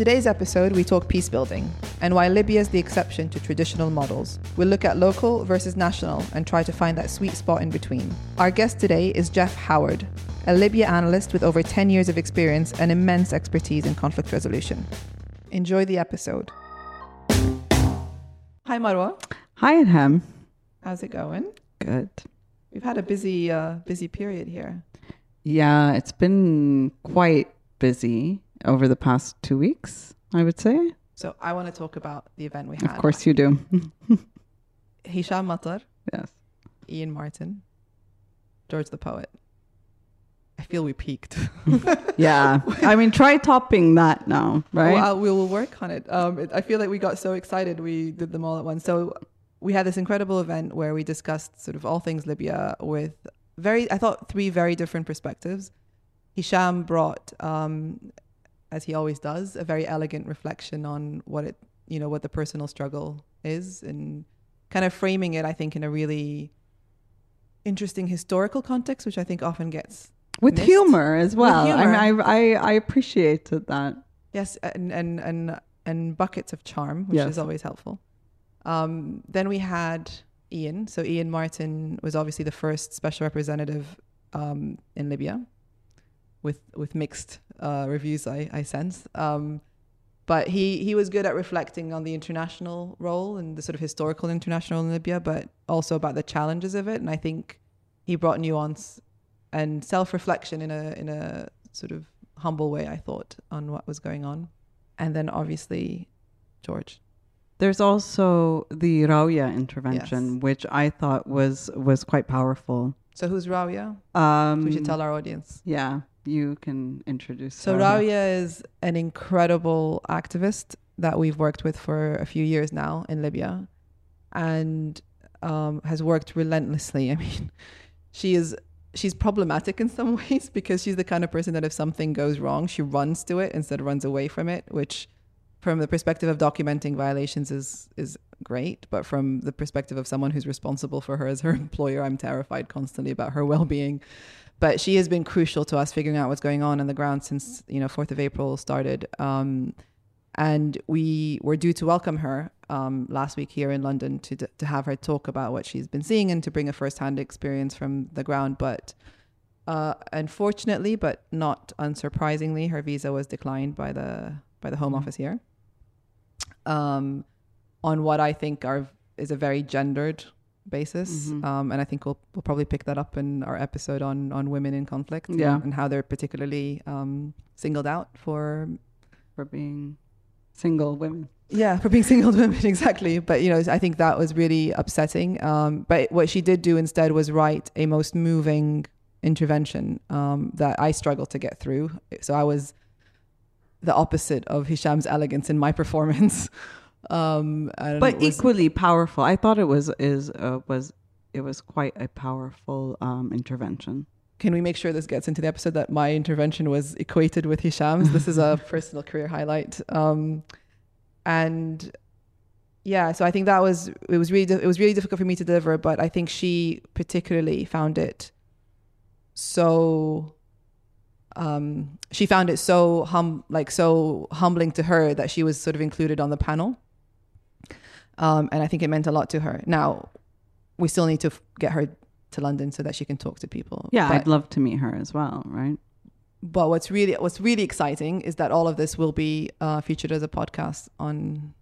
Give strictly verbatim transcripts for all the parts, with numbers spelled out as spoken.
today's episode, we talk peace building and why Libya is the exception to traditional models. We'll look at local versus national and try to find that sweet spot in between. Our guest today is Jeff Howard, a Libya analyst with over ten years of experience and immense expertise in conflict resolution. Enjoy the episode. Hi, Marwa. Hi, Ilham. How's it going? Good. We've had a busy, uh, busy period here. Yeah, it's been quite busy over the past two weeks, I would say. So I want to talk about the event we had. Of course you do. Hisham Matar. Yes. Ian Martin. George the Poet. I feel we peaked. Yeah. I mean, try topping that now, right? Well, uh, we will work on it. Um, it. I feel like we got so excited. We did them all at once. So we had this incredible event where we discussed sort of all things Libya with very, I thought, three very different perspectives. Hisham brought, um, as he always does, a very elegant reflection on what it, you know, what the personal struggle is, and kind of framing it, I think, in a really interesting historical context, which I think often gets with missed. Humor as well. Humor. I, mean, I, I I appreciated that. Yes, and and and, and buckets of charm, which yes. is always helpful. Um, then we had Ian. So Ian Martin was obviously the first special representative um, in Libya. With with mixed uh, reviews, I I sense, um, but he he was good at reflecting on the international role and the sort of historical international in Libya, but also about the challenges of it. And I think he brought nuance and self-reflection in a in a sort of humble way, I thought, on what was going on. And then obviously George. There's also the Rawia intervention, yes. which I thought was was quite powerful. So who's Rawia? Um, so we should tell our audience. Yeah. You can introduce her. So Rawia is an incredible activist that we've worked with for a few years now in Libya, and um, has worked relentlessly. I mean, she is she's problematic in some ways because she's the kind of person that if something goes wrong, she runs to it instead of runs away from it, which from the perspective of documenting violations is is great. But from the perspective of someone who's responsible for her as her employer, I'm terrified constantly about her well-being. But she has been crucial to us figuring out what's going on on the ground since, you know, fourth of April started. Um, and we were due to welcome her um, last week here in London to to have her talk about what she's been seeing and to bring a first-hand experience from the ground. But uh, unfortunately, but not unsurprisingly, her visa was declined by the by the Home mm-hmm. Office here um, on what I think are is a very gendered basis. Mm-hmm. Um, and I think we'll we'll probably pick that up in our episode on, on women in conflict yeah. and, and how they're particularly um, singled out for... For being single women. Yeah, for being single women, exactly. But, you know, I think that was really upsetting. Um, but what she did do instead was write a most moving intervention um, that I struggled to get through. So I was the opposite of Hisham's elegance in my performance. Um, I don't but know, was, equally powerful. I thought it was is uh, was it was quite a powerful um, intervention. Can we make sure this gets into the episode that my intervention was equated with Hisham's? This is a personal career highlight. Um, and yeah, so I think that was it was really it was really difficult for me to deliver. But I think she particularly found it so. Um, she found it so hum like so humbling to her that she was sort of included on the panel. Um, and I think it meant a lot to her. Now, we still need to f- get her to London so that she can talk to people. Yeah, but, I'd love to meet her as well, right? But what's really what's really exciting is that all of this will be uh, featured as a podcast on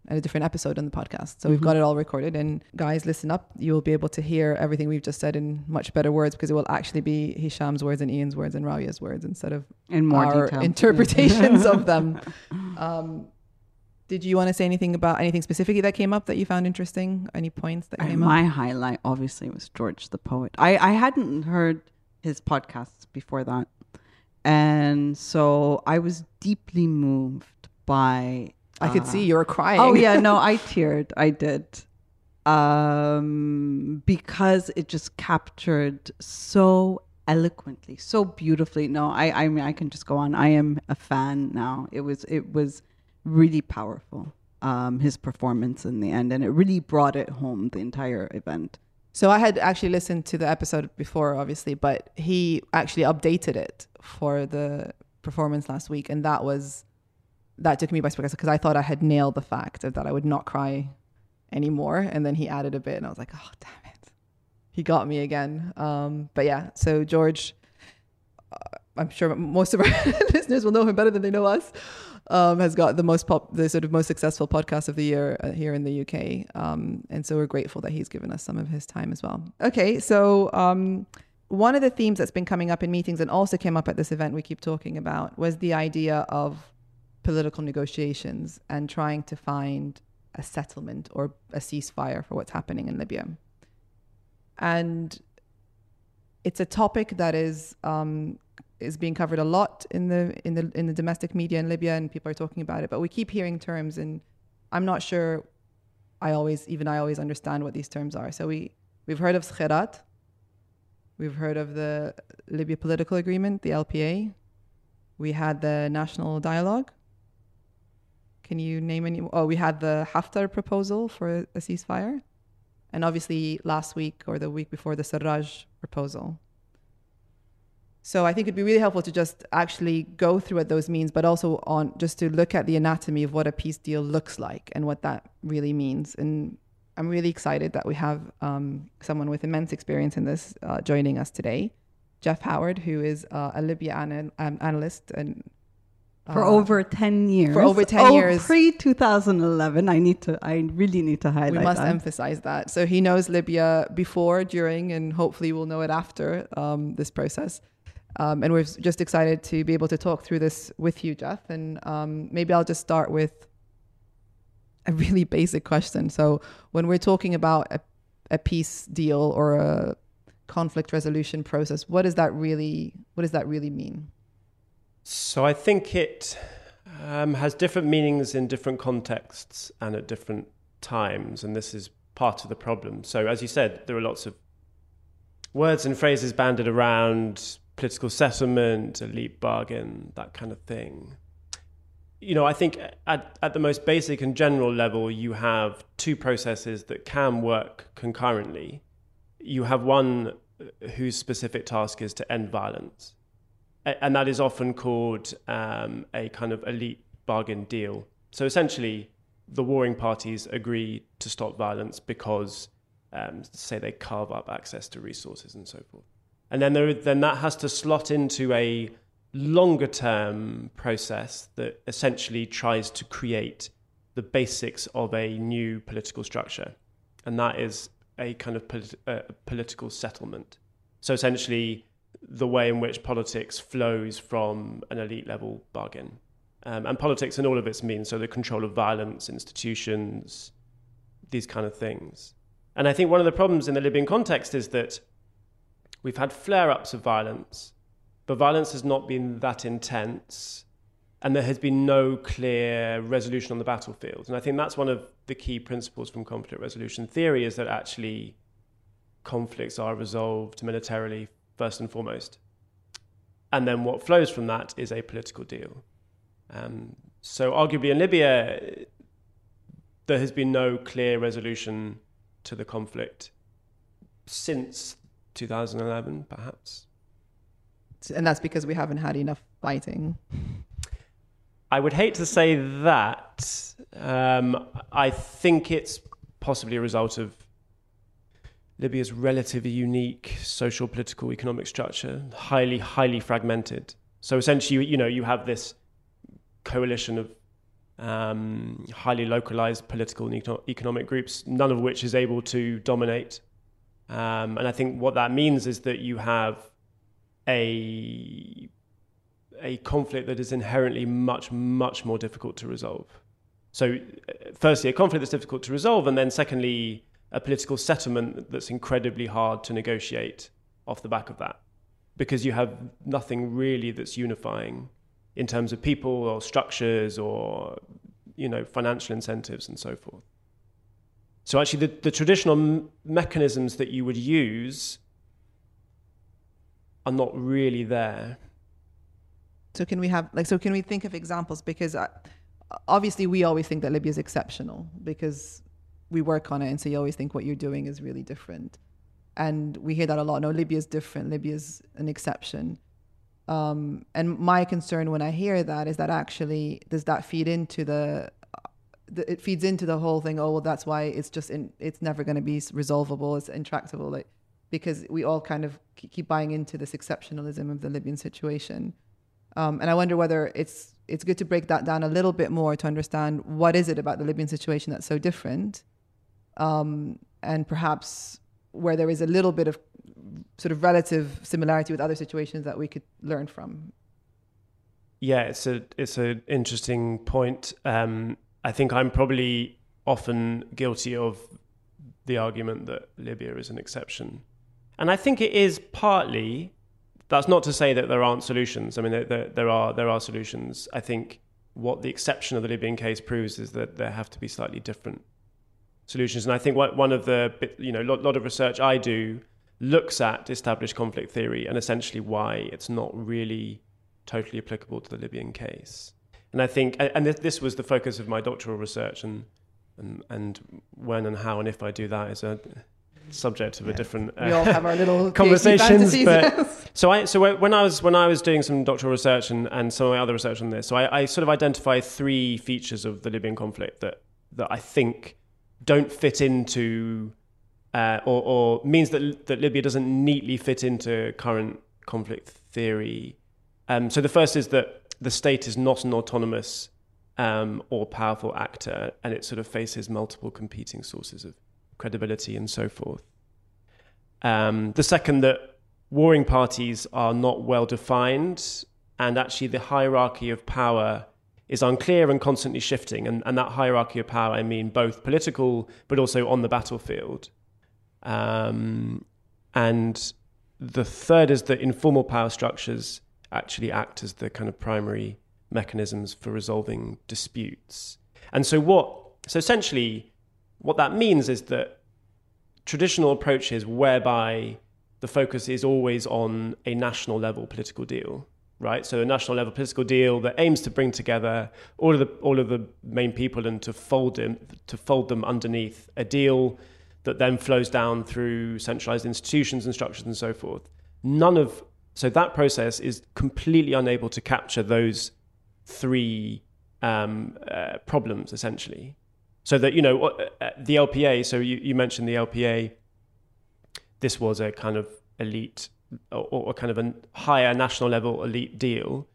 a different episode on the podcast. So mm-hmm. we've got it all recorded. And guys, listen up. You will be able to hear everything we've just said in much better words because it will actually be Hisham's words and Ian's words and Rawia's words instead of in more our detail. Interpretations of them. Um, Did you want to say anything about anything specifically that came up that you found interesting? Any points that came my up? My highlight, obviously, was George the Poet. I, I hadn't heard his podcasts before that. And so I was deeply moved by... Uh, I could see you were crying. Oh, yeah. No, I teared. I did. Um, because it just captured so eloquently, so beautifully. No, I, I mean, I can just go on. I am a fan now. It was, it was really powerful, um, his performance in the end. And it really brought it home, the entire event. So I had actually listened to the episode before, obviously, but he actually updated it for the performance last week. And that was that took me by surprise because I thought I had nailed the fact of that I would not cry anymore. And then he added a bit and I was like, oh, damn it. He got me again. Um, but yeah, so George, uh, I'm sure most of our listeners will know him better than they know us, um, has got the most pop, the sort of most successful podcast of the year uh, here in the U K. Um, and so we're grateful that he's given us some of his time as well. Okay, so um, one of the themes that's been coming up in meetings and also came up at this event we keep talking about was the idea of political negotiations and trying to find a settlement or a ceasefire for what's happening in Libya. And it's a topic that is um, is being covered a lot in the in the in the domestic media in Libya, and people are talking about it. But we keep hearing terms, and I'm not sure I always even I always understand what these terms are. So we we've heard of Skhirat, we've heard of the Libya Political Agreement, the L P A. We had the National Dialogue. Can you name any? Oh, we had the Haftar proposal for a ceasefire. And obviously last week or the week before, the Sarraj proposal. So I think it'd be really helpful to just actually go through what those means, but also on just to look at the anatomy of what a peace deal looks like and what that really means. And I'm really excited that we have um, someone with immense experience in this uh, joining us today. Jeff Howard, who is uh, a Libya an- an analyst and For uh, over ten years. For over ten oh, years. pre two thousand eleven. I need to, I really need to highlight that. We must that. emphasize that. So he knows Libya before, during, and hopefully we'll know it after um, this process. Um, and we're just excited to be able to talk through this with you, Jeff. And um, maybe I'll just start with a really basic question. So when we're talking about a, a peace deal or a conflict resolution process, what does that really, what does that really mean? So I think it um, has different meanings in different contexts and at different times, and this is part of the problem. So as you said, there are lots of words and phrases bandied around: political settlement, elite bargain, that kind of thing. You know, I think at, at the most basic and general level, you have two processes that can work concurrently. You have one whose specific task is to end violence. And that is often called um, a kind of elite bargain deal. So essentially, the warring parties agree to stop violence because, um, say, they carve up access to resources and so forth. And then there, then that has to slot into a longer-term process that essentially tries to create the basics of a new political structure. And that is a kind of polit- uh, political settlement. So essentially, the way in which politics flows from an elite level bargain, um, and politics in all of its means, so the control of violence, institutions, these kind of things. And I think one of the problems in the Libyan context is that we've had flare-ups of violence, but violence has not been that intense, and there has been no clear resolution on the battlefield. And I think that's one of the key principles from conflict resolution theory, is that actually conflicts are resolved militarily first and foremost. And then what flows from that is a political deal. Um, so arguably in Libya, there has been no clear resolution to the conflict since two thousand eleven, perhaps. And that's because we haven't had enough fighting. I would hate to say that. Um, I think it's possibly a result of Libya's relatively unique social, political, economic structure, highly, highly fragmented. So essentially, you know, you have this coalition of um, highly localized political and econ- economic groups, none of which is able to dominate. Um, and I think what that means is that you have a, a conflict that is inherently much, much more difficult to resolve. So firstly, a conflict that's difficult to resolve, and then secondly, a political settlement that's incredibly hard to negotiate off the back of that, because you have nothing really that's unifying in terms of people or structures or, you know, financial incentives and so forth. So actually the, the traditional m- mechanisms that you would use are not really there. So can we have, like, so can we think of examples? Because I, obviously we always think that Libya is exceptional because we work on it, and so you always think what you're doing is really different. And we hear that a lot. No, Libya's different. Libya's an exception. Um, and my concern when I hear that is that actually, does that feed into the, the it feeds into the whole thing, oh, well, that's why it's just, in, it's never going to be resolvable, it's intractable, like, because we all kind of keep buying into this exceptionalism of the Libyan situation. Um, and I wonder whether it's it's good to break that down a little bit more to understand what is it about the Libyan situation that's so different, um, and perhaps where there is a little bit of sort of relative similarity with other situations that we could learn from. Yeah, it's a it's an interesting point. Um, I think I'm probably often guilty of the argument that Libya is an exception. And I think it is partly, that's not to say that there aren't solutions. I mean, there, there, there are there are solutions. I think what the exception of the Libyan case proves is that there have to be slightly different solutions. And I think what, one of the, you know, a lot, lot of research I do looks at established conflict theory and essentially why it's not really totally applicable to the Libyan case. And I think, and this was the focus of my doctoral research, and and, and when and how and if I do that is a subject of yeah. a different uh, we all have our little conversations. But so I so when I was when I was doing some doctoral research and, and some of my other research on this, so I, I sort of identify three features of the Libyan conflict that that I think don't fit into. Uh, or, or means that that Libya doesn't neatly fit into current conflict theory. Um, so the first is that the state is not an autonomous um, or powerful actor, and it sort of faces multiple competing sources of credibility and so forth. Um, the second, that warring parties are not well defined, and actually the hierarchy of power is unclear and constantly shifting. And, and that hierarchy of power, I mean both political, but also on the battlefield. Um, and the third is that informal power structures actually act as the kind of primary mechanisms for resolving disputes. And so what, so essentially what that means is that traditional approaches whereby the focus is always on a national level political deal, right? So a national level political deal that aims to bring together all of the, all of the main people and to fold them, to fold them underneath a deal that then flows down through centralized institutions and structures and so forth. None of, so that process is completely unable to capture those three um, uh, problems, essentially. So that, you know, the L P A, so you, you mentioned the L P A, this was a kind of elite or, or kind of a higher national level elite deal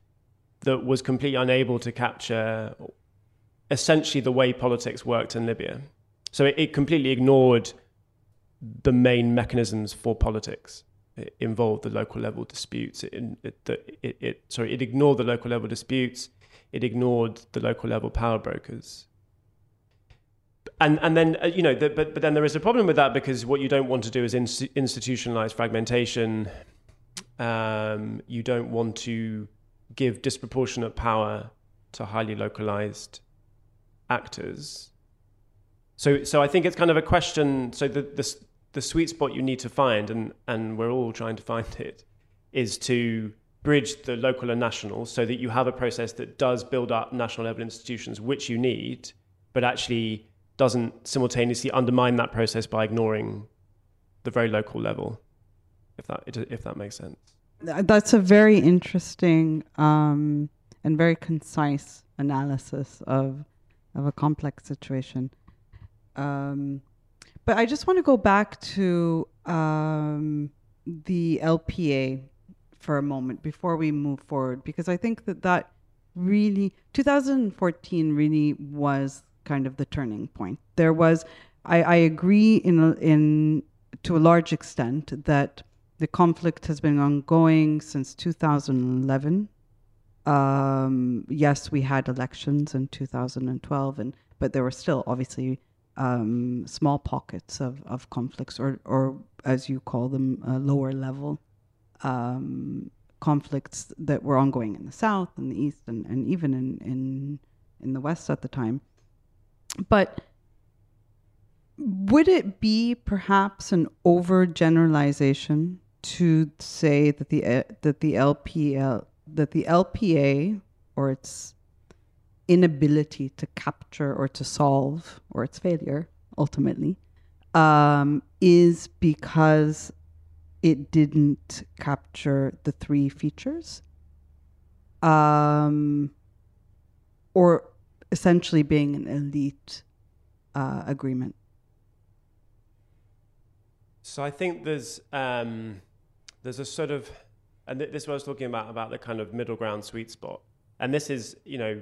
that was completely unable to capture essentially the way politics worked in Libya. So it, it completely ignored the main mechanisms for politics. It involved the local level disputes. It, it, it, it, sorry, it ignored the local level disputes. It ignored the local level power brokers. And and then uh, you know, the, but but then there is a problem with that, because what you don't want to do is in, institutionalize fragmentation. Um, you don't want to give disproportionate power to highly localized actors. So, so I think it's kind of a question. So the, the the sweet spot you need to find, and and we're all trying to find it, is to bridge the local and national, so that you have a process that does build up national level institutions, which you need, but actually doesn't simultaneously undermine that process by ignoring the very local level. If that if that makes sense. That's a very interesting um, and very concise analysis of of a complex situation. Um, but I just want to go back to um, the L P A for a moment before we move forward, because I think that that really, twenty fourteen really was kind of the turning point. There was, I, I agree in in to a large extent that the conflict has been ongoing since two thousand eleven. Um, yes, we had elections in two thousand twelve, and but there were still obviously Um, small pockets of, of conflicts, or, or as you call them, uh, lower level um, conflicts that were ongoing in the south and the east, and, and even in, in in the west at the time. But would it be perhaps an overgeneralization to say that the uh, that the L P L that the L P A or its inability to capture or to solve, or its failure ultimately, um, is because it didn't capture the three features um, or essentially being an elite uh, agreement? So I think there's um, there's a sort of, and th this is what I was talking about, about the kind of middle ground sweet spot. And this is, you know,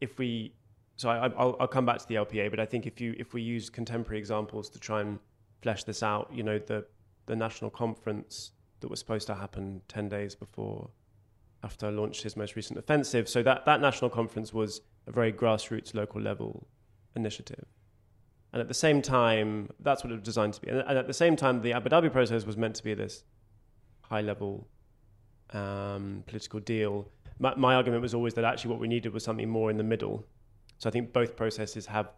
if we, so I, I'll, I'll come back to the L P A, but I think if you if we use contemporary examples to try and flesh this out, you know, the the national conference that was supposed to happen ten days before Haftar launched his most recent offensive. So that, that national conference was a very grassroots, local level initiative. And at the same time, that's what it was designed to be. And, and at the same time, the Abu Dhabi process was meant to be this high-level um, political deal. My, my argument was always that actually what we needed was something more in the middle. So I think both processes have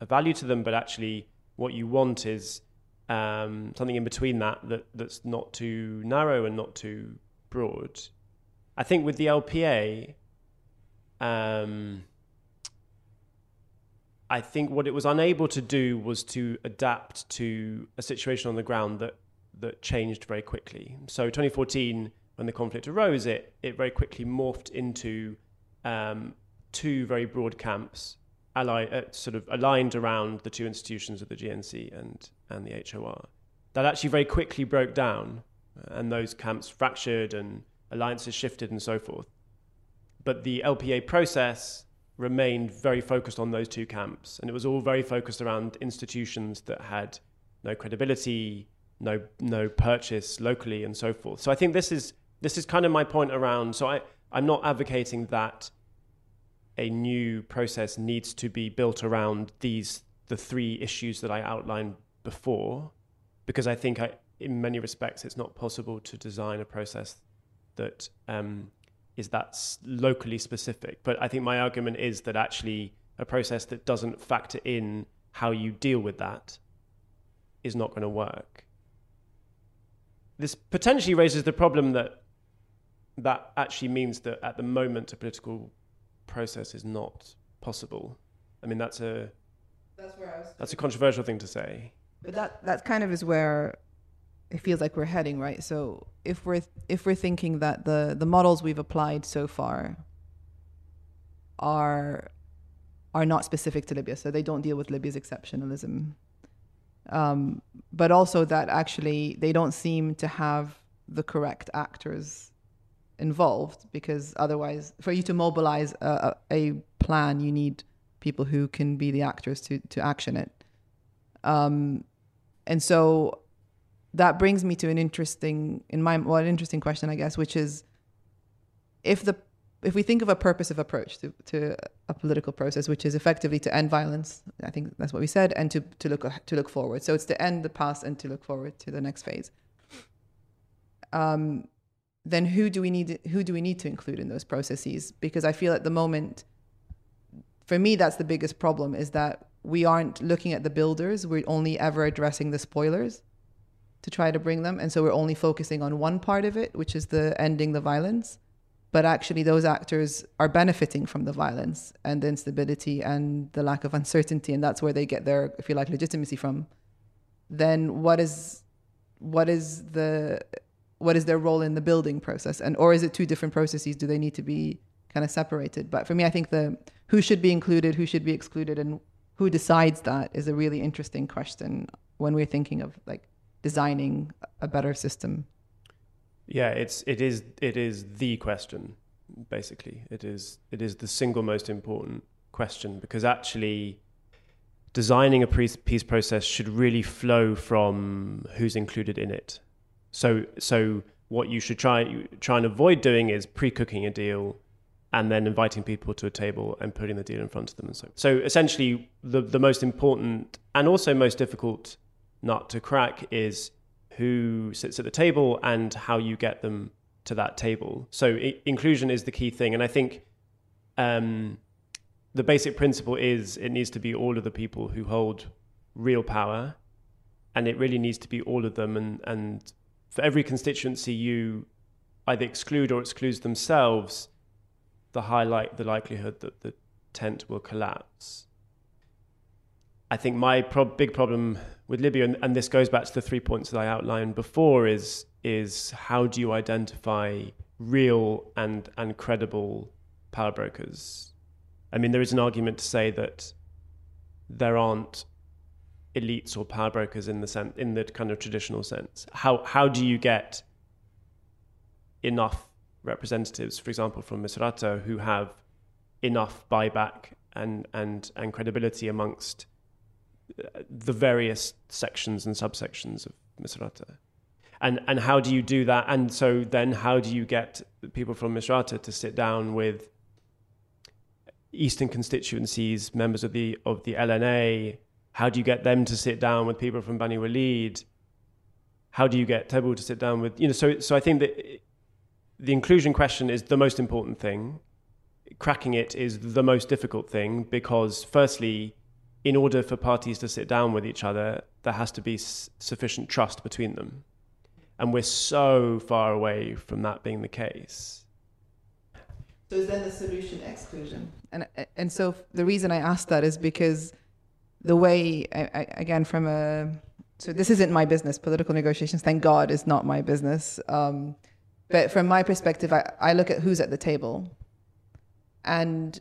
a value to them, but actually what you want is um, something in between that, that that's not too narrow and not too broad. I think with the L P A, um, I think what it was unable to do was to adapt to a situation on the ground that that changed very quickly. So twenty fourteen, when the conflict arose, it, it very quickly morphed into um, two very broad camps, allied, uh, sort of aligned around the two institutions of the G N C and, and the H O R. That actually very quickly broke down, and those camps fractured and alliances shifted and so forth. But the L P A process remained very focused on those two camps. And it was all very focused around institutions that had no credibility, no no purchase locally and so forth. So I think this is this is kind of my point around, so I, I'm not advocating that a new process needs to be built around these the three issues that I outlined before, because I think I, in many respects it's not possible to design a process that um, is that locally specific. But I think my argument is that actually a process that doesn't factor in how you deal with that is not going to work. This potentially raises the problem that that actually means that at the moment a political process is not possible. I mean, that's a that's, where I was that's a controversial thing to say. But that, that kind of is where it feels like we're heading, right? So if we're if we're thinking that the the models we've applied so far are are not specific to Libya, so they don't deal with Libya's exceptionalism, um, but also that actually they don't seem to have the correct actors involved, because otherwise, for you to mobilize a, a plan, you need people who can be the actors to to action it, um, and so. That brings me to an interesting, in my well, an interesting question, I guess, which is, if the if we think of a purposive approach to, to a political process, which is effectively to end violence, I think that's what we said, and to to look to look forward. So it's to end the past and to look forward to the next phase. Um, then who do we need? Who do we need to include in those processes? Because I feel at the moment, for me, that's the biggest problem: is that we aren't looking at the builders; we're only ever addressing the spoilers, to try to bring them. And so we're only focusing on one part of it, which is the ending the violence. But actually those actors are benefiting from the violence and the instability and the lack of uncertainty. And that's where they get their, if you like, legitimacy from. Then what is, what is the, what is their role in the building process? And, or is it two different processes? Do they need to be kind of separated? But for me, I think the, who should be included, who should be excluded, and who decides that is a really interesting question when we're thinking of like, designing a better system. Yeah, it's it is it is the question, basically. It is it is the single most important question, because actually designing a peace process should really flow from who's included in it. So so what you should try try and avoid doing is pre-cooking a deal and then inviting people to a table and putting the deal in front of them and so. So essentially the the most important and also most difficult nut to crack is who sits at the table and how you get them to that table. So I inclusion is the key thing. And I think um, the basic principle is it needs to be all of the people who hold real power, and it really needs to be all of them. And, and for every constituency, you either exclude or excludes themselves, the highlight the likelihood that the tent will collapse. I think my pro big problem with Libya, and, and this goes back to the three points that I outlined before, is is how do you identify real and, and credible power brokers. I mean, there is an argument to say that there aren't elites or power brokers in the sen- in the kind of traditional sense. How how do you get enough representatives, for example, from Misrata, who have enough buyback and and and credibility amongst the various sections and subsections of Misrata? And and how do you do that? And so then how do you get people from Misrata to sit down with Eastern constituencies, members of the of the L N A? How do you get them to sit down with people from Bani Walid? How do you get Tebu to sit down with, you know, so so I think that the inclusion question is the most important thing. Cracking it is the most difficult thing, because firstly, in order for parties to sit down with each other, there has to be s- sufficient trust between them. And we're so far away from that being the case. So is then the solution exclusion? And and so the reason I asked that is because the way, I, I, again, from a... So this isn't my business. Political negotiations, thank God, is not my business. Um, but from my perspective, I, I look at who's at the table. And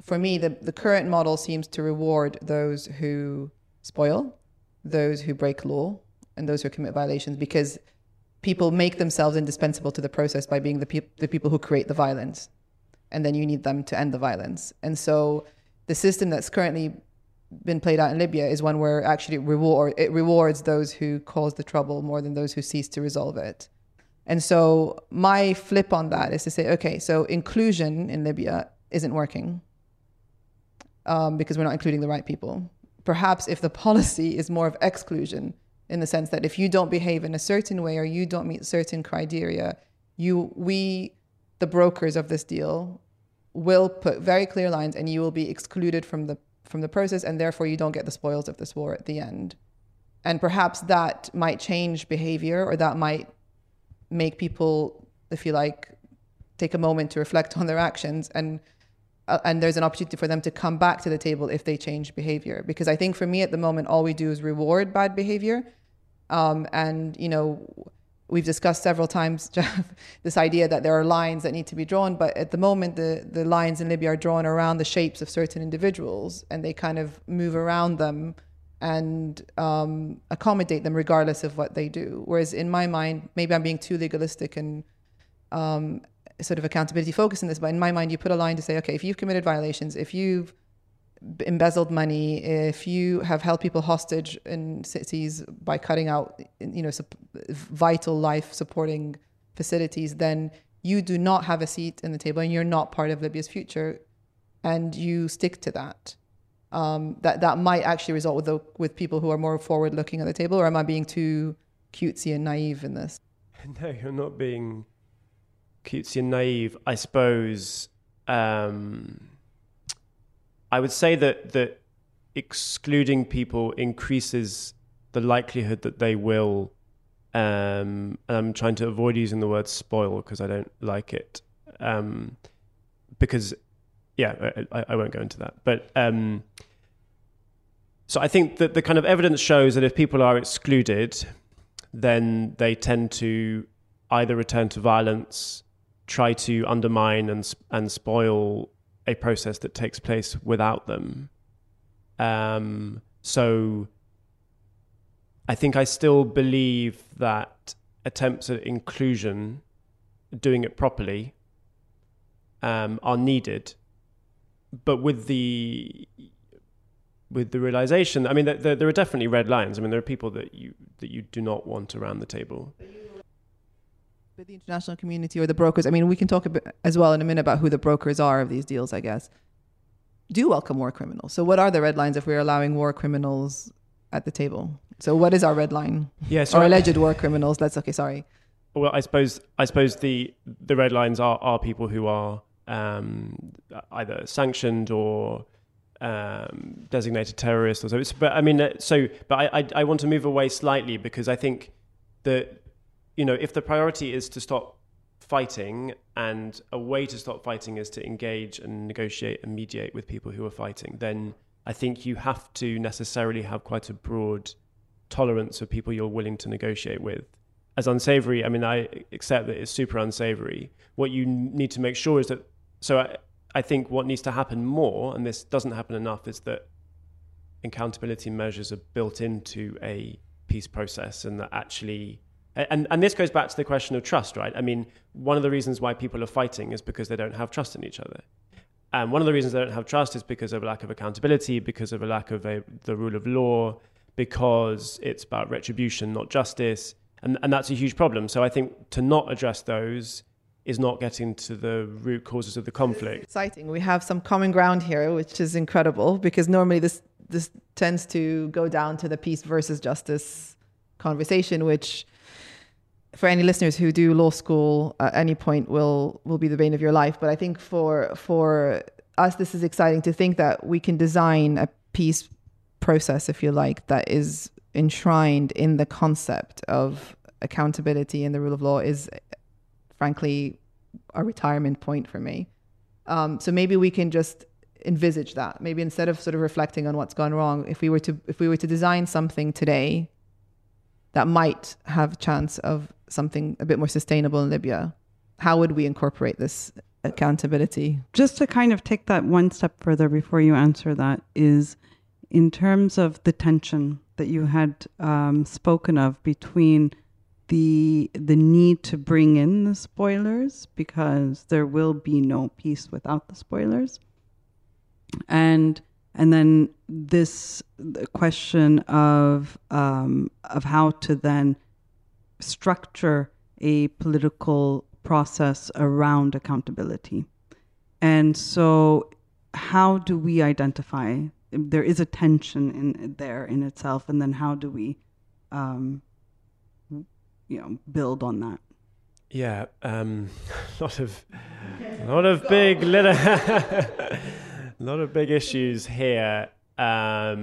for me, the, the current model seems to reward those who spoil, those who break law, and those who commit violations, because people make themselves indispensable to the process by being the, pe- the people who create the violence. And then you need them to end the violence. And so the system that's currently been played out in Libya is one where actually reward it rewards those who cause the trouble more than those who cease to resolve it. And so my flip on that is to say, okay, so inclusion in Libya isn't working um, because we're not including the right people. Perhaps if the policy is more of exclusion, in the sense that if you don't behave in a certain way or you don't meet certain criteria, you we, the brokers of this deal, will put very clear lines, and you will be excluded from the from the process, and therefore you don't get the spoils of this war at the end. And perhaps that might change behavior, or that might make people, if you like, take a moment to reflect on their actions, and uh, and there's an opportunity for them to come back to the table if they change behavior. Because I think for me at the moment, all we do is reward bad behavior. Um, and, you know, we've discussed several times, Jeff, this idea that there are lines that need to be drawn, but at the moment, the, the lines in Libya are drawn around the shapes of certain individuals, and they kind of move around them and um, accommodate them regardless of what they do. Whereas in my mind, maybe I'm being too legalistic and um, sort of accountability focused in this, but in my mind, you put a line to say, okay, if you've committed violations, if you've embezzled money, if you have held people hostage in cities by cutting out, you know, sup- vital life supporting facilities, then you do not have a seat in the table and you're not part of Libya's future, and you stick to that. Um, that that might actually result with the, with people who are more forward-looking at the table, or am I being too cutesy and naive in this? No, you're not being cutesy and naive. I suppose um, I would say that that excluding people increases the likelihood that they will. Um, and I'm trying to avoid using the word spoil because I don't like it. Um, because. Yeah, I, I won't go into that. But um, so I think that the kind of evidence shows that if people are excluded, then they tend to either return to violence, try to undermine and and spoil a process that takes place without them. Um, so I think I still believe that attempts at inclusion, doing it properly, um, are needed. But with the with the realization, I mean, there, there are definitely red lines. I mean, there are people that you that you do not want around the table. But the international community or the brokers, I mean, we can talk a bit as well in a minute about who the brokers are of these deals, I guess, do welcome war criminals. So what are the red lines if we're allowing war criminals at the table? So what is our red line? Yeah, so or alleged war criminals. That's okay, sorry. Well, I suppose I suppose the, the red lines are, are people who are... Um, either sanctioned or um, designated terrorists or so. It's, but I mean, uh, so, but I, I I want to move away slightly, because I think that, you know, if the priority is to stop fighting, and a way to stop fighting is to engage and negotiate and mediate with people who are fighting, then I think you have to necessarily have quite a broad tolerance of people you're willing to negotiate with. as unsavory, I mean, I accept that it's super unsavory. What you need to make sure is that, so I, I think what needs to happen more, and this doesn't happen enough, is that accountability measures are built into a peace process, and that actually, and, and this goes back to the question of trust, right? I mean, one of the reasons why people are fighting is because they don't have trust in each other. And one of the reasons they don't have trust is because of a lack of accountability, because of a lack of a, the rule of law, because it's about retribution, not justice. And, and that's a huge problem. So I think to not address those is not getting to the root causes of the conflict. It's exciting. We have some common ground here, which is incredible, because normally this, this tends to go down to the peace versus justice conversation, which for any listeners who do law school at any point will will be the bane of your life. But I think for for us, this is exciting to think that we can design a peace process, if you like, that is enshrined in the concept of accountability and the rule of law is, frankly, a retirement point for me. Um, so maybe we can just envisage that. Maybe instead of sort of reflecting on what's gone wrong, if we were to if we were to design something today that might have a chance of something a bit more sustainable in Libya, how would we incorporate this accountability? Just to kind of take that one step further before you answer that is in terms of the tension that you had um, spoken of between the the need to bring in the spoilers, because there will be no peace without the spoilers, and and then this the question of um, of how to then structure a political process around accountability. And so how do we identify there is a tension in there in itself, and then how do we um you know build on that? Yeah um a lot of a lot of big little a lot of big issues here. um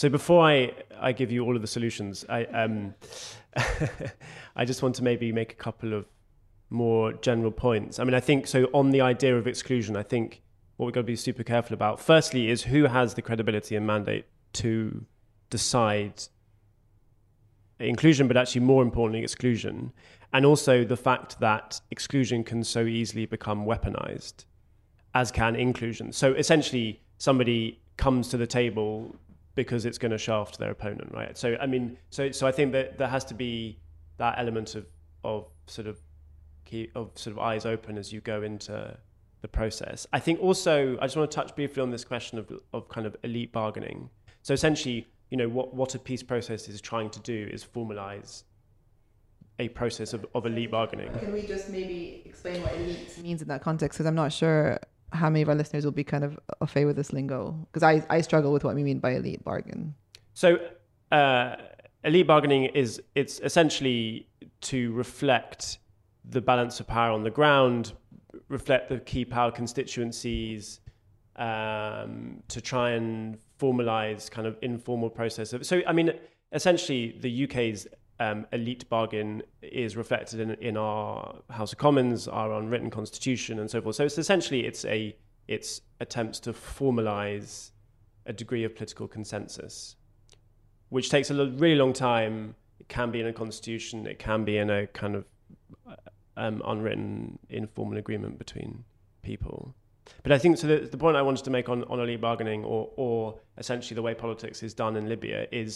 So before I, I give you all of the solutions, I um, I just want to maybe make a couple of more general points. I mean, I think, so on the idea of exclusion, I think what we've got to be super careful about, firstly, is who has the credibility and mandate to decide inclusion, but actually more importantly, exclusion. And also the fact that exclusion can so easily become weaponized, as can inclusion. So essentially, somebody comes to the table because it's going to shaft their opponent, right? So, I mean, so so I think that there has to be that element of of sort of key, of sort of eyes open as you go into the process. I think also, I just want to touch briefly on this question of of kind of elite bargaining. So essentially, you know, what, what a peace process is trying to do is formalize a process of, of elite bargaining. Can we just maybe explain what elite means in that context? Because I'm not sure how many of our listeners will be kind of au fait with this lingo, because I, I struggle with what we mean by elite bargain. So uh, elite bargaining is, it's essentially to reflect the balance of power on the ground, reflect the key power constituencies, um, to try and formalize kind of informal process. So, I mean, essentially the U K's um, elite bargain is reflected in, in our House of Commons, our unwritten constitution, and so forth. So it's essentially it's a it's attempts to formalize a degree of political consensus, which takes a really long time. It can be in a constitution, it can be in a kind of um, unwritten informal agreement between people. But I think so. The, the point I wanted to make on, on elite bargaining, or or essentially the way politics is done in Libya, is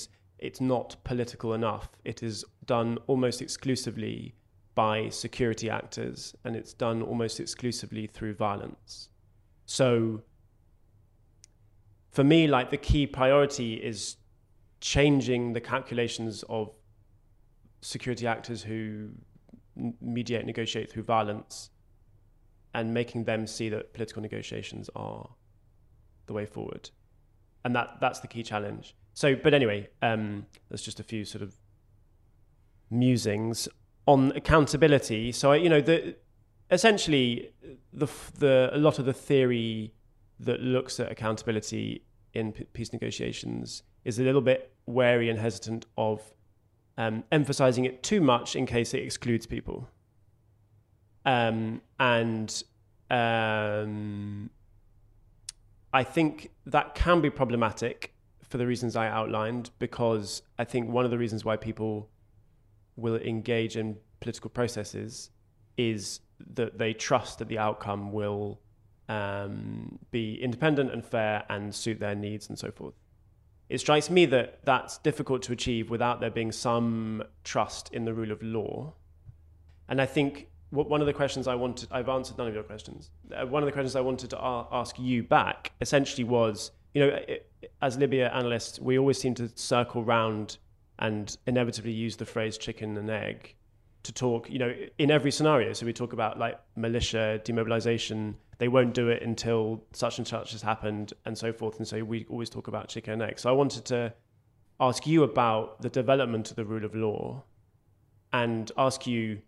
it's not political enough. It is done almost exclusively by security actors, and it's done almost exclusively through violence. So for me, like, the key priority is changing the calculations of security actors who mediate, negotiate through violence, and making them see that political negotiations are the way forward. And that that's the key challenge. So, but anyway, um, there's just a few sort of musings on accountability. So, you know, the, essentially, the the a lot of the theory that looks at accountability in p- peace negotiations is a little bit wary and hesitant of um, emphasizing it too much in case it excludes people. Um, and um, I think that can be problematic for the reasons I outlined, because I think one of the reasons why people will engage in political processes is that they trust that the outcome will um, be independent and fair and suit their needs and so forth. It strikes me that that's difficult to achieve without there being some trust in the rule of law. And I think what, one of the questions I wanted, I've answered none of your questions. Uh, one of the questions I wanted to a- ask you back essentially was, you know, it, as Libya analysts, we always seem to circle round and inevitably use the phrase chicken and egg to talk, you know, in every scenario. So we talk about like militia, demobilization, they won't do it until such and such has happened and so forth. And so we always talk about chicken and egg. So I wanted to ask you about the development of the rule of law and ask you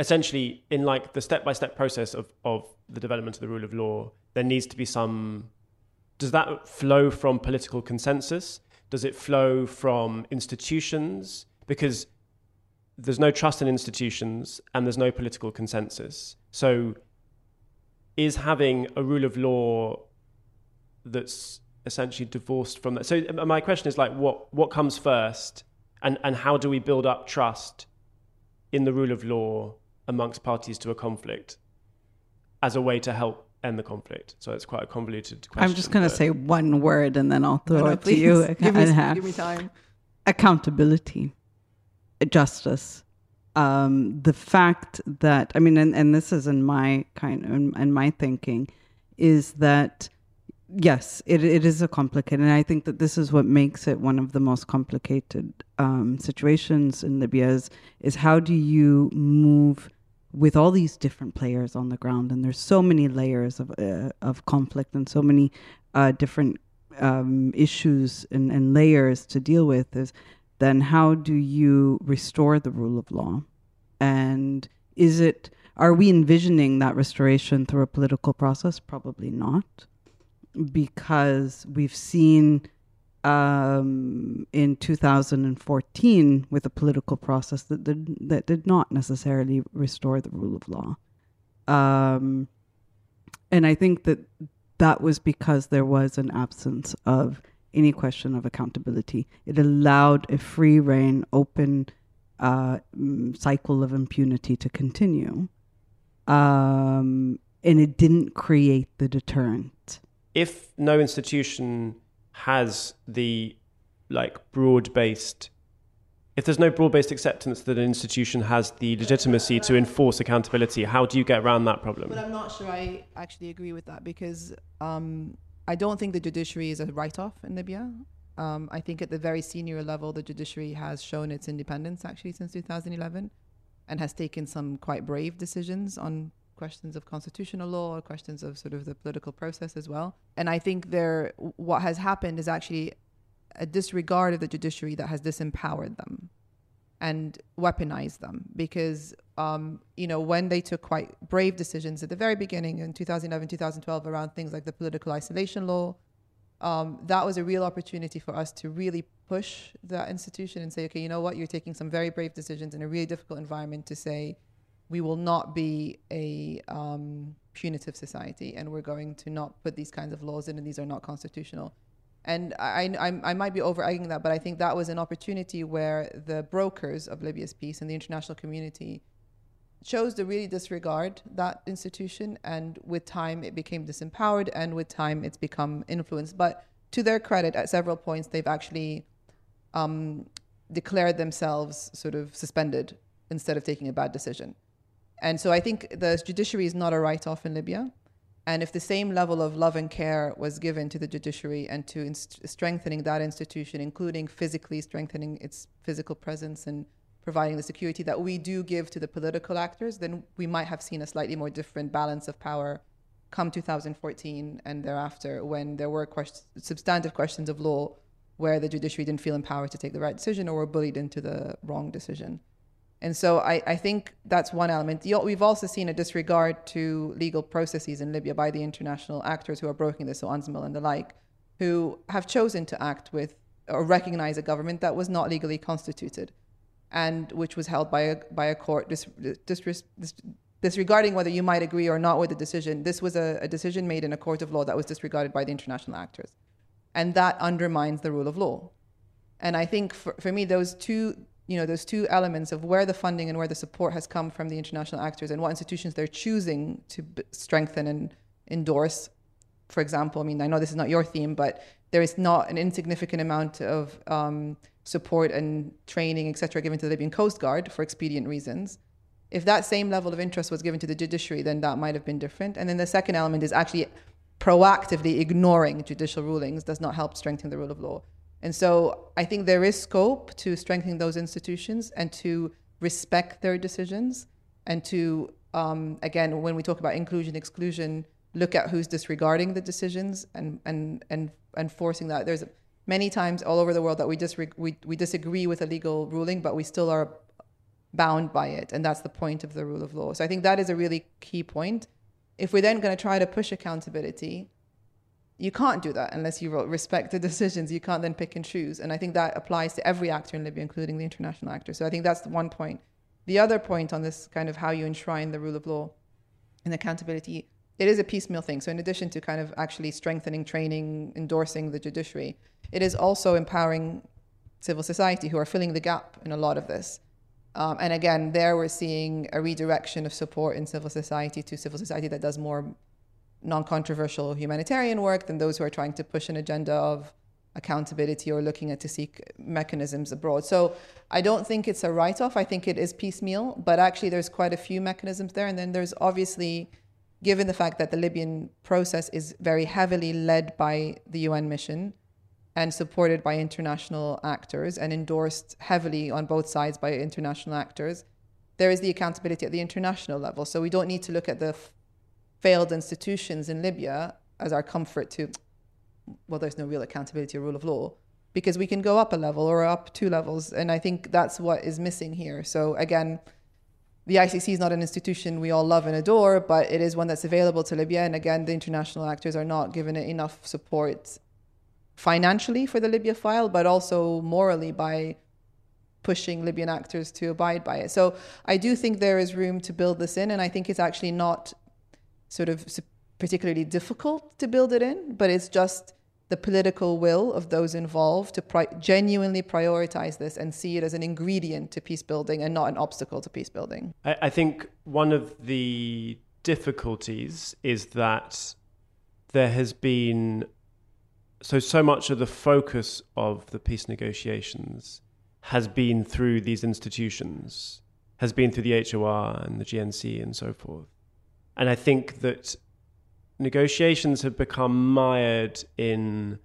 essentially in like the step-by-step process of, of the development of the rule of law, there needs to be some, does that flow from political consensus? Does it flow from institutions? Because there's no trust in institutions and there's no political consensus. So is having a rule of law that's essentially divorced from that? So my question is like, what, what comes first and, and how do we build up trust in the rule of law amongst parties to a conflict as a way to help end the conflict? So it's quite a convoluted question. I'm just going to say one word and then I'll throw no, no, it please. to you. Give me, give me time. Accountability. Justice, um, the fact that I mean, and, and this is in my kind of in, in my thinking, is that yes, it it is a complicated, and I think that this is what makes it one of the most complicated um, situations in Libya. Is, is how do you move with all these different players on the ground, and there's so many layers of uh, of conflict and so many uh, different um, issues and, and layers to deal with. Is then how do you restore the rule of law? And is it, are we envisioning that restoration through a political process? Probably not, because we've seen um, in two thousand fourteen with a political process that did, that did not necessarily restore the rule of law. Um, and I think that that was because there was an absence of any question of accountability. It allowed a free rein, open uh, cycle of impunity to continue. Um, and it didn't create the deterrent. If no institution has the like broad-based, if there's no broad-based acceptance that an institution has the legitimacy to enforce accountability, how do you get around that problem? Well, I'm not sure I actually agree with that because um, I don't think the judiciary is a write-off in Libya. Um, I think at the very senior level, the judiciary has shown its independence actually since two thousand eleven and has taken some quite brave decisions on questions of constitutional law or questions of sort of the political process as well. And I think there, what has happened is actually a disregard of the judiciary that has disempowered them and weaponized them because, um, you know, when they took quite brave decisions at the very beginning in two thousand eleven, two thousand twelve around things like the political isolation law, um, that was a real opportunity for us to really push that institution and say, okay, you know what, you're taking some very brave decisions in a really difficult environment to say, we will not be a um, punitive society and we're going to not put these kinds of laws in and these are not constitutional. And I, I, I might be over-egging that, but I think that was an opportunity where the brokers of Libya's peace and the international community chose to really disregard that institution. And with time, it became disempowered, and with time, it's become influenced. But to their credit, at several points, they've actually um, declared themselves sort of suspended instead of taking a bad decision. And so I think the judiciary is not a write-off in Libya. And if the same level of love and care was given to the judiciary and to inst- strengthening that institution, including physically strengthening its physical presence and providing the security that we do give to the political actors, then we might have seen a slightly more different balance of power come two thousand fourteen and thereafter, when there were quest- substantive questions of law where the judiciary didn't feel empowered to take the right decision or were bullied into the wrong decision. And so I, I think that's one element. We've also seen a disregard to legal processes in Libya by the international actors who are broking this, so UNSMIL and the like, who have chosen to act with or recognize a government that was not legally constituted and which was held by a, by a court dis, dis, dis, dis, disregarding whether you might agree or not with the decision. This was a, a decision made in a court of law that was disregarded by the international actors. And that undermines the rule of law. And I think for, for me, those two you know, those two elements of where the funding and where the support has come from the international actors and what institutions they're choosing to b strengthen and endorse. For example, I mean, I know this is not your theme, but there is not an insignificant amount of um, support and training, et cetera, given to the Libyan Coast Guard for expedient reasons. If that same level of interest was given to the judiciary, then that might have been different. And then the second element is actually proactively ignoring judicial rulings does not help strengthen the rule of law. And so I think there is scope to strengthen those institutions and to respect their decisions and to, um, again, when we talk about inclusion, exclusion, look at who's disregarding the decisions and and and enforcing that. There's many times all over the world that we, disre we, we disagree with a legal ruling, but we still are bound by it. And that's the point of the rule of law. So I think that is a really key point. If we're then going to try to push accountability, you can't do that unless you respect the decisions. You can't then pick and choose. And I think that applies to every actor in Libya, including the international actor. So I think that's one point. The other point on this kind of how you enshrine the rule of law and accountability, it is a piecemeal thing. So in addition to kind of actually strengthening, training, endorsing the judiciary, it is also empowering civil society who are filling the gap in a lot of this. Um, and again, there we're seeing a redirection of support in civil society to civil society that does more non-controversial humanitarian work than those who are trying to push an agenda of accountability or looking at to seek mechanisms abroad. So I don't think it's a write-off. I think it is piecemeal, but actually there's quite a few mechanisms there. And then there's obviously, given the fact that the Libyan process is very heavily led by the U N mission and supported by international actors and endorsed heavily on both sides by international actors, there is the accountability at the international level. So we don't need to look at the failed institutions in Libya as our comfort to, well, there's no real accountability or rule of law, because we can go up a level or up two levels. And I think that's what is missing here. So again, the I C C is not an institution we all love and adore, but it is one that's available to Libya. And again, the international actors are not given it enough support financially for the Libya file, but also morally by pushing Libyan actors to abide by it. So I do think there is room to build this in. And I think it's actually not sort of particularly difficult to build it in, but it's just the political will of those involved to pri genuinely prioritize this and see it as an ingredient to peace building and not an obstacle to peace building. I, I think one of the difficulties is that there has been, so, so much of the focus of the peace negotiations has been through these institutions, has been through the H O R and the G N C and so forth. And I think that negotiations have become mired in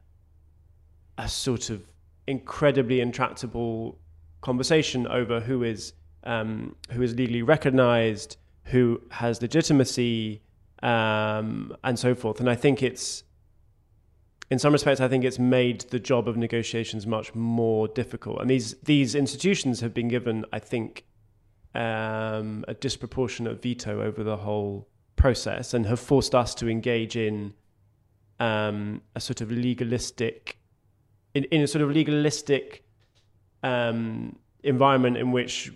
a sort of incredibly intractable conversation over who is um, who is legally recognized, who has legitimacy, um, and so forth. And I think it's, in some respects, I think it's made the job of negotiations much more difficult. And these these institutions have been given, I think, um, a disproportionate veto over the whole process and have forced us to engage in um, a sort of legalistic, in, in a sort of legalistic um, environment in which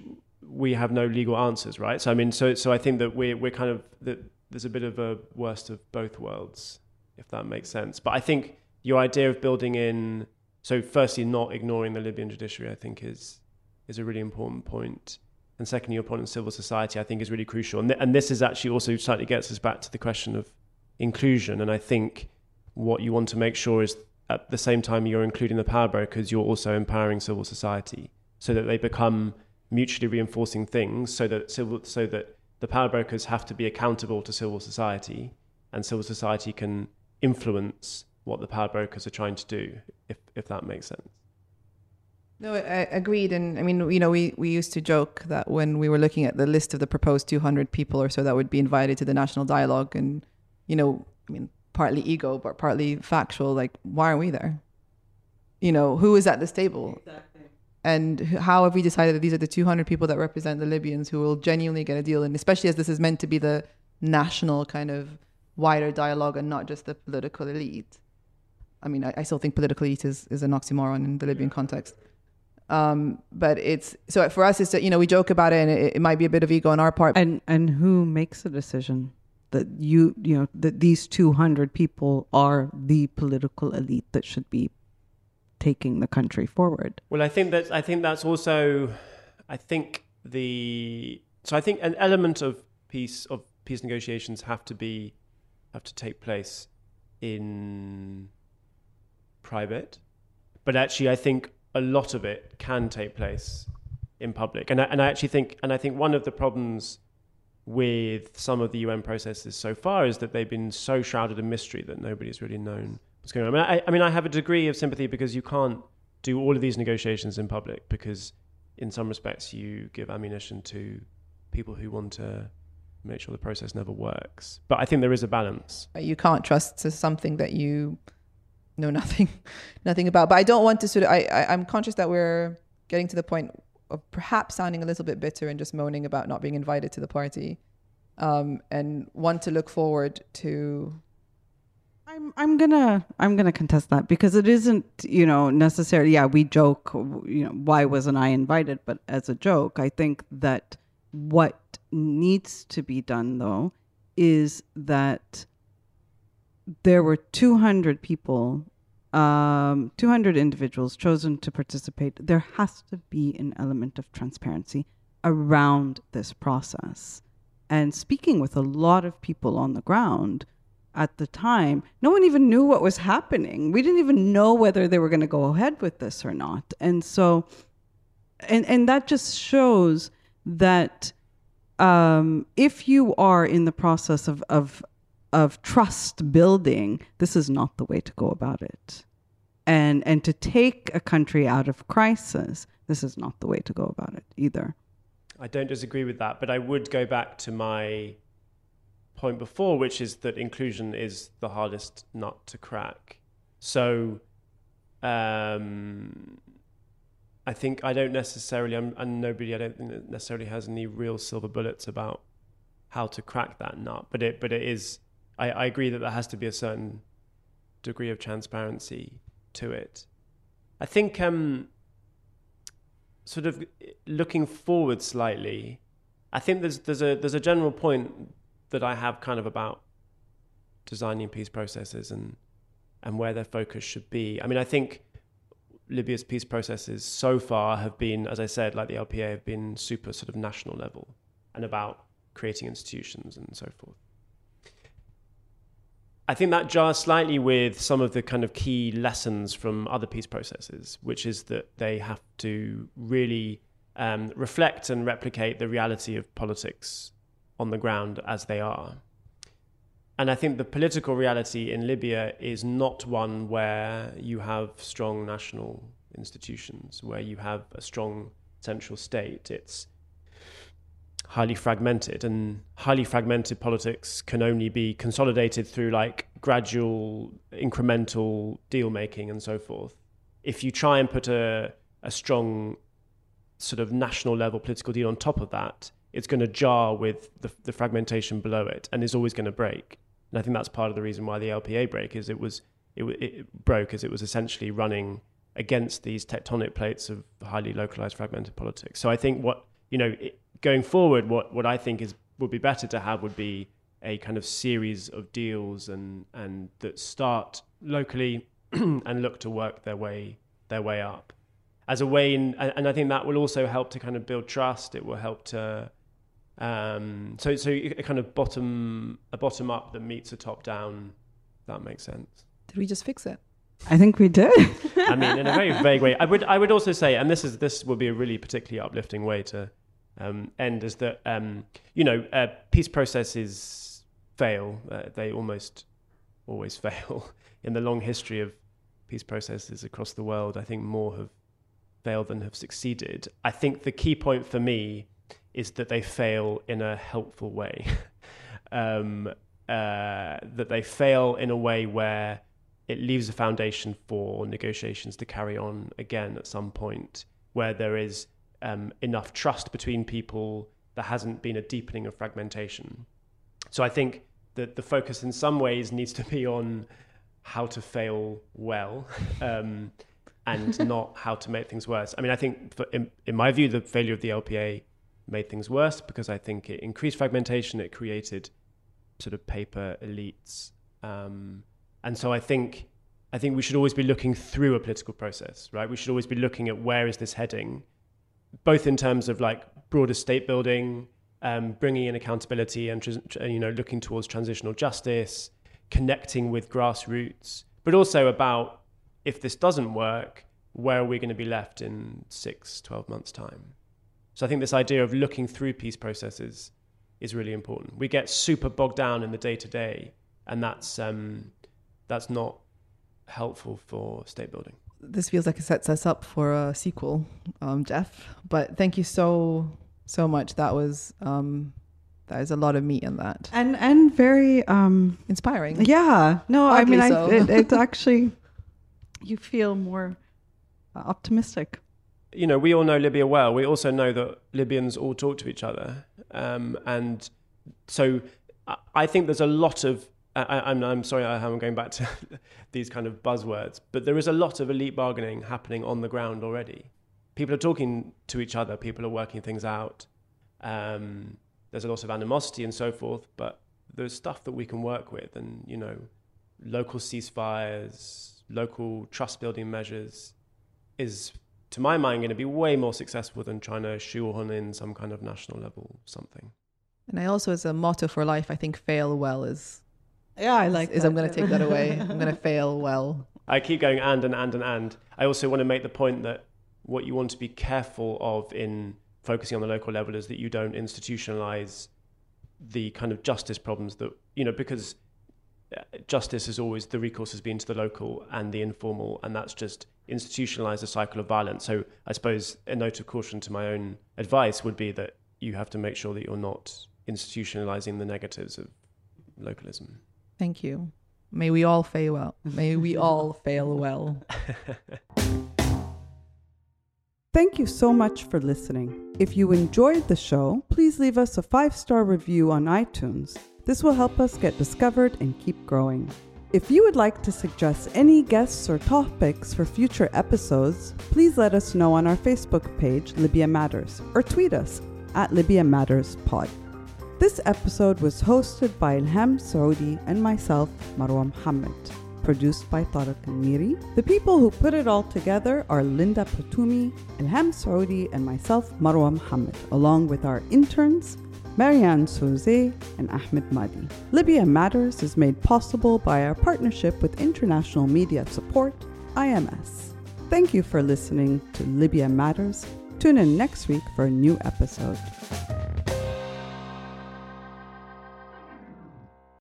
we have no legal answers, right? So I mean, so so I think that we're we're kind of that there's a bit of a worst of both worlds, if that makes sense. But I think your idea of building in, so firstly, not ignoring the Libyan judiciary, I think is is a really important point. And secondly, your point on civil society, I think, is really crucial. And, th and this is actually also slightly gets us back to the question of inclusion. And I think what you want to make sure is at the same time you're including the power brokers, you're also empowering civil society so that they become mutually reinforcing things, so that, civil, so that the power brokers have to be accountable to civil society and civil society can influence what the power brokers are trying to do, if, if that makes sense. No, I agreed. And I mean, you know, we, we used to joke that when we were looking at the list of the proposed two hundred people or so that would be invited to the national dialogue and, you know, I mean, partly ego, but partly factual, like, why are we there? You know, who is at this table? Exactly. And how have we decided that these are the two hundred people that represent the Libyans who will genuinely get a deal? And especially as this is meant to be the national kind of wider dialogue and not just the political elite. I mean, I, I still think political elite is, is an oxymoron in the Libyan yeah. context. Um, but it's, so for us, it's that, you know, we joke about it and it, it might be a bit of ego on our part. And, and who makes the decision that you, you know, that these two hundred people are the political elite that should be taking the country forward? Well, I think that's, I think that's also I think the so I think an element of peace of peace negotiations have to be have to take place in private, but actually I think a lot of it can take place in public. And I, and I actually think and I think one of the problems with some of the U N processes so far is that they've been so shrouded in mystery that nobody's really known what's going on. I mean, I, I, mean, I have a degree of sympathy because you can't do all of these negotiations in public because in some respects you give ammunition to people who want to make sure the process never works. But I think there is a balance. You can't trust to something that you know nothing nothing about. But I don't want to sort of, I, I, I'm conscious that we're getting to the point of perhaps sounding a little bit bitter and just moaning about not being invited to the party, um, and want to look forward to. I'm I'm gonna I'm gonna contest that because it isn't, you know, necessarily. Yeah, we joke, you know, why wasn't I invited? But as a joke, I think that what needs to be done though is that there were two hundred people. Um, two hundred individuals chosen to participate. There has to be an element of transparency around this process. And speaking with a lot of people on the ground at the time, no one even knew what was happening. We didn't even know whether they were going to go ahead with this or not. And so, and, and that just shows that um, if you are in the process of, of of trust building, this is not the way to go about it. And and to take a country out of crisis, this is not the way to go about it either. I don't disagree with that, but I would go back to my point before, which is that inclusion is the hardest nut to crack. So um, I think I don't necessarily, I'm, and nobody I don't think necessarily has any real silver bullets about how to crack that nut. But it but it is... I, I agree that there has to be a certain degree of transparency to it. I think um, sort of looking forward slightly, I think there's there's a there's a general point that I have kind of about designing peace processes and and where their focus should be. I mean, I think Libya's peace processes so far have been, as I said, like the L P A, have been super sort of national level and about creating institutions and so forth. I think that jars slightly with some of the kind of key lessons from other peace processes, which is that they have to really um, reflect and replicate the reality of politics on the ground as they are. And I think the political reality in Libya is not one where you have strong national institutions, where you have a strong central state. It's highly fragmented, and highly fragmented politics can only be consolidated through like gradual incremental deal making and so forth. If you try and put a a strong sort of national level political deal on top of that, it's going to jar with the, the fragmentation below it and is always going to break. And I think that's part of the reason why the L P A break is it was it, it broke as it was essentially running against these tectonic plates of highly localized fragmented politics. So I think what you know it, going forward, what, what I think is would be better to have would be a kind of series of deals and and that start locally and look to work their way their way up as a way in, and I think that will also help to kind of build trust. It will help to um, so so a kind of bottom a bottom up that meets a top down. If that makes sense. Did we just fix it? I think we did. I mean, in a very vague way. I would I would also say, and this is this would be a really particularly uplifting way to. Um, end is that um, you know uh, peace processes fail. Uh, they almost always fail. In the long history of peace processes across the world, I think more have failed than have succeeded. I think the key point for me is that they fail in a helpful way. um, uh, that they fail in a way where it leaves a foundation for negotiations to carry on again at some point, where there is Um, enough trust between people. There hasn't been a deepening of fragmentation. So I think that the focus in some ways needs to be on how to fail well um, and not how to make things worse. I mean, I think for, in, in my view, the failure of the L P A made things worse because I think it increased fragmentation. It created sort of paper elites. Um, and so I think, I think we should always be looking through a political process, right? We should always be looking at where is this heading? both in terms of like broader state building, um, bringing in accountability and, you know, looking towards transitional justice, connecting with grassroots, but also about if this doesn't work, where are we going to be left in six, twelve months time? So I think this idea of looking through peace processes is really important. We get super bogged down in the day-to-day, and that's um, that's not helpful for state building. This feels like it sets us up for a sequel, um, Jeff. But thank you so, so much. That was um, that is a lot of meat in that. And and very... Um, inspiring. Yeah. No, Oddly I mean, so. I, it, it's actually... You feel more optimistic. You know, we all know Libya well. We also know that Libyans all talk to each other. Um, and so I think there's a lot of... I, I'm, I'm sorry I'm going back to these kind of buzzwords, but there is a lot of elite bargaining happening on the ground already. People are talking to each other. People are working things out. Um, there's a lot of animosity and so forth, but there's stuff that we can work with and, you know, local ceasefires, local trust-building measures is, to my mind, going to be way more successful than trying to shoehorn in some kind of national level something. And I also, as a motto for life, I think fail well is... Yeah, I like is, that. Is I'm going to take that away. I'm going to fail well. I keep going and and and and and. I also want to make the point that what you want to be careful of in focusing on the local level is that you don't institutionalize the kind of justice problems that, you know, because justice is always, the recourse has been to the local and the informal, and that's just institutionalized a cycle of violence. So I suppose a note of caution to my own advice would be that you have to make sure that you're not institutionalizing the negatives of localism. Thank you. May we all fail well. May we all fail well. Thank you so much for listening. If you enjoyed the show, please leave us a five-star review on iTunes. This will help us get discovered and keep growing. If you would like to suggest any guests or topics for future episodes, please let us know on our Facebook page, Libya Matters, or tweet us at Libya Matters Pod. This episode was hosted by Ilham Saoudi and myself, Marwa Mohammed. Produced by Tariq al-Miri. The people who put it all together are Linda Patumi, Ilham Saoudi, and myself, Marwa Mohammed, along with our interns, Marianne Souze and Ahmed Madi. Libya Matters is made possible by our partnership with International Media Support, I M S. Thank you for listening to Libya Matters. Tune in next week for a new episode.